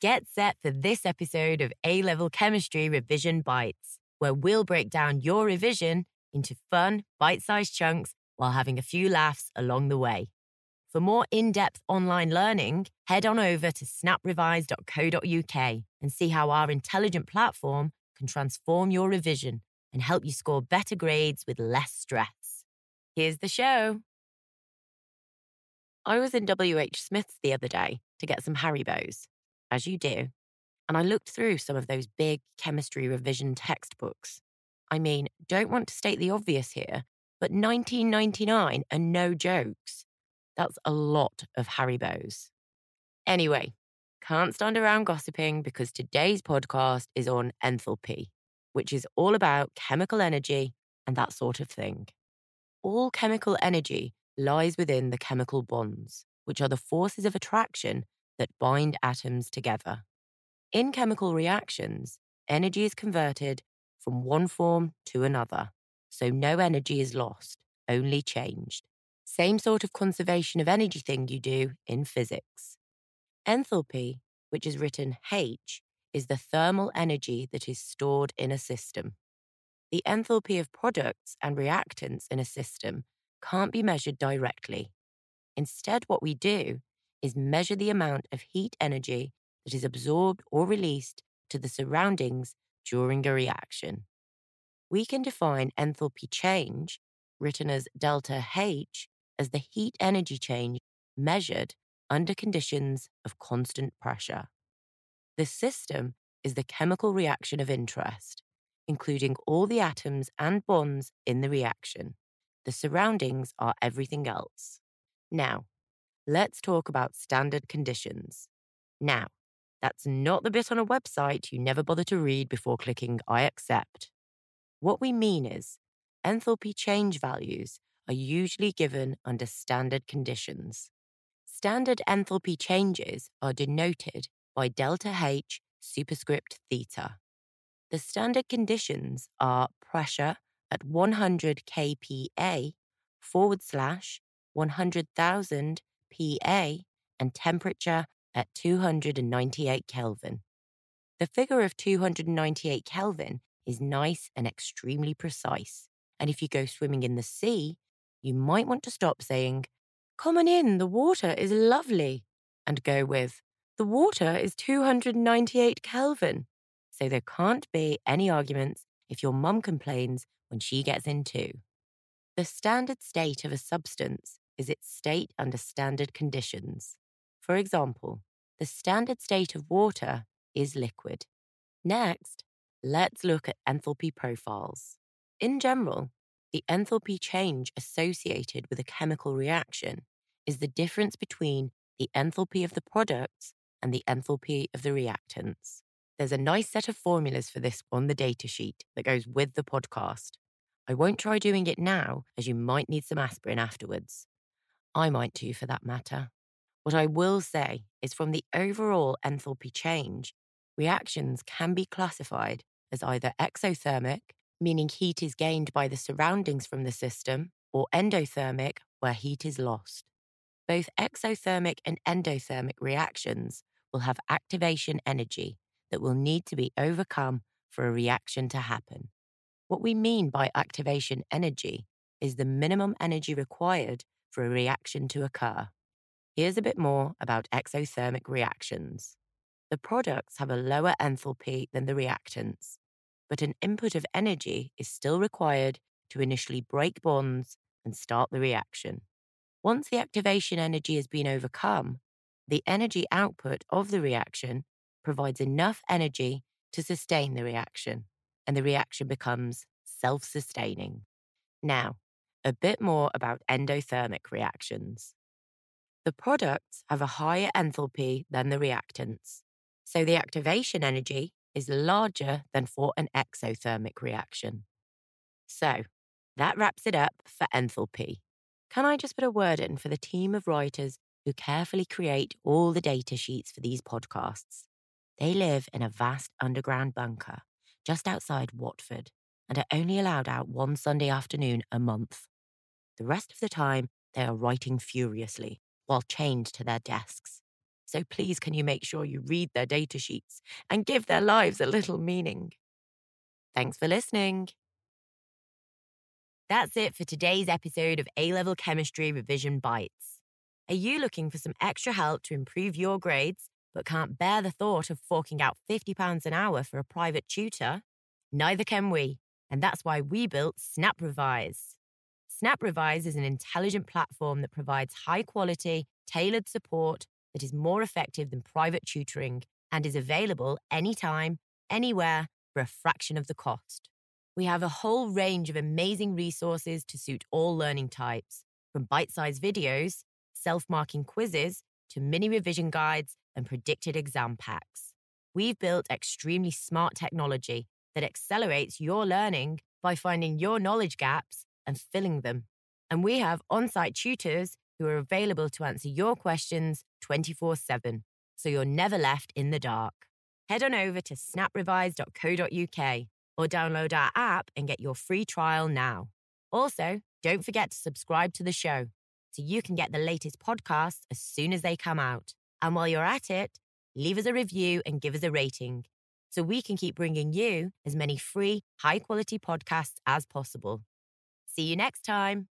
Get set for this episode of A-Level Chemistry Revision Bites, where we'll break down your revision into fun, bite-sized chunks while having a few laughs along the way. For more in-depth online learning, head on over to snaprevise.co.uk and see how our intelligent platform can transform your revision and help you score better grades with less stress. Here's the show. I was in WH Smith's the other day to get some Haribos, as you do, and I looked through some of those big chemistry revision textbooks. I mean, don't want to state the obvious here, but 19.99 and no jokes. That's a lot of Haribos. Anyway, can't stand around gossiping because today's podcast is on enthalpy, which is all about chemical energy and that sort of thing. All chemical energy lies within the chemical bonds, which are the forces of attraction that bind atoms together. In chemical reactions, energy is converted from one form to another, so no energy is lost, only changed. Same sort of conservation of energy thing you do in physics. Enthalpy, which is written H, is the thermal energy that is stored in a system. The enthalpy of products and reactants in a system can't be measured directly. Instead, what we do is measure the amount of heat energy that is absorbed or released to the surroundings during a reaction. We can define enthalpy change, written as delta H, as the heat energy change measured under conditions of constant pressure. The system is the chemical reaction of interest, including all the atoms and bonds in the reaction. The surroundings are everything else. Now, let's talk about standard conditions. Now, that's not the bit on a website you never bother to read before clicking I accept. What we mean is, enthalpy change values are usually given under standard conditions. Standard enthalpy changes are denoted by delta H superscript theta. The standard conditions are pressure at 100 kPa /100,000 Pa and temperature at 298 Kelvin. The figure of 298 Kelvin is nice and extremely precise. And if you go swimming in the sea, you might want to stop saying, "Come on in, the water is lovely," and go with, "The water is 298 Kelvin." So there can't be any arguments if your mum complains when she gets in too. The standard state of a substance is its state under standard conditions. For example, the standard state of water is liquid. Next, let's look at enthalpy profiles. In general, the enthalpy change associated with a chemical reaction is the difference between the enthalpy of the products and the enthalpy of the reactants. There's a nice set of formulas for this on the datasheet that goes with the podcast. I won't try doing it now, as you might need some aspirin afterwards. I might too, for that matter. What I will say is, from the overall enthalpy change, reactions can be classified as either exothermic, meaning heat is gained by the surroundings from the system, or endothermic, where heat is lost. Both exothermic and endothermic reactions will have activation energy that will need to be overcome for a reaction to happen. What we mean by activation energy is the minimum energy required for a reaction to occur. Here's a bit more about exothermic reactions. The products have a lower enthalpy than the reactants, but an input of energy is still required to initially break bonds and start the reaction. Once the activation energy has been overcome, the energy output of the reaction provides enough energy to sustain the reaction, and the reaction becomes self-sustaining. Now, a bit more about endothermic reactions. The products have a higher enthalpy than the reactants, so the activation energy is larger than for an exothermic reaction. So, that wraps it up for enthalpy. Can I just put a word in for the team of writers who carefully create all the data sheets for these podcasts? They live in a vast underground bunker just outside Watford and are only allowed out one Sunday afternoon a month. The rest of the time, they are writing furiously while chained to their desks. So please can you make sure you read their data sheets and give their lives a little meaning. Thanks for listening. That's it for today's episode of A-Level Chemistry Revision Bites. Are you looking for some extra help to improve your grades but can't bear the thought of forking out £50 an hour for a private tutor? Neither can we, and that's why we built Snap Revise. Snap Revise is an intelligent platform that provides high-quality, tailored support that is more effective than private tutoring and is available anytime, anywhere, for a fraction of the cost. We have a whole range of amazing resources to suit all learning types, from bite-sized videos, self-marking quizzes, to mini revision guides and predicted exam packs. We've built extremely smart technology that accelerates your learning by finding your knowledge gaps and filling them. And we have on-site tutors who are available to answer your questions 24/7, so you're never left in the dark. Head on over to snaprevise.co.uk or download our app and get your free trial now. Also, don't forget to subscribe to the show so you can get the latest podcasts as soon as they come out. And while you're at it, leave us a review and give us a rating so we can keep bringing you as many free, high-quality podcasts as possible. See you next time.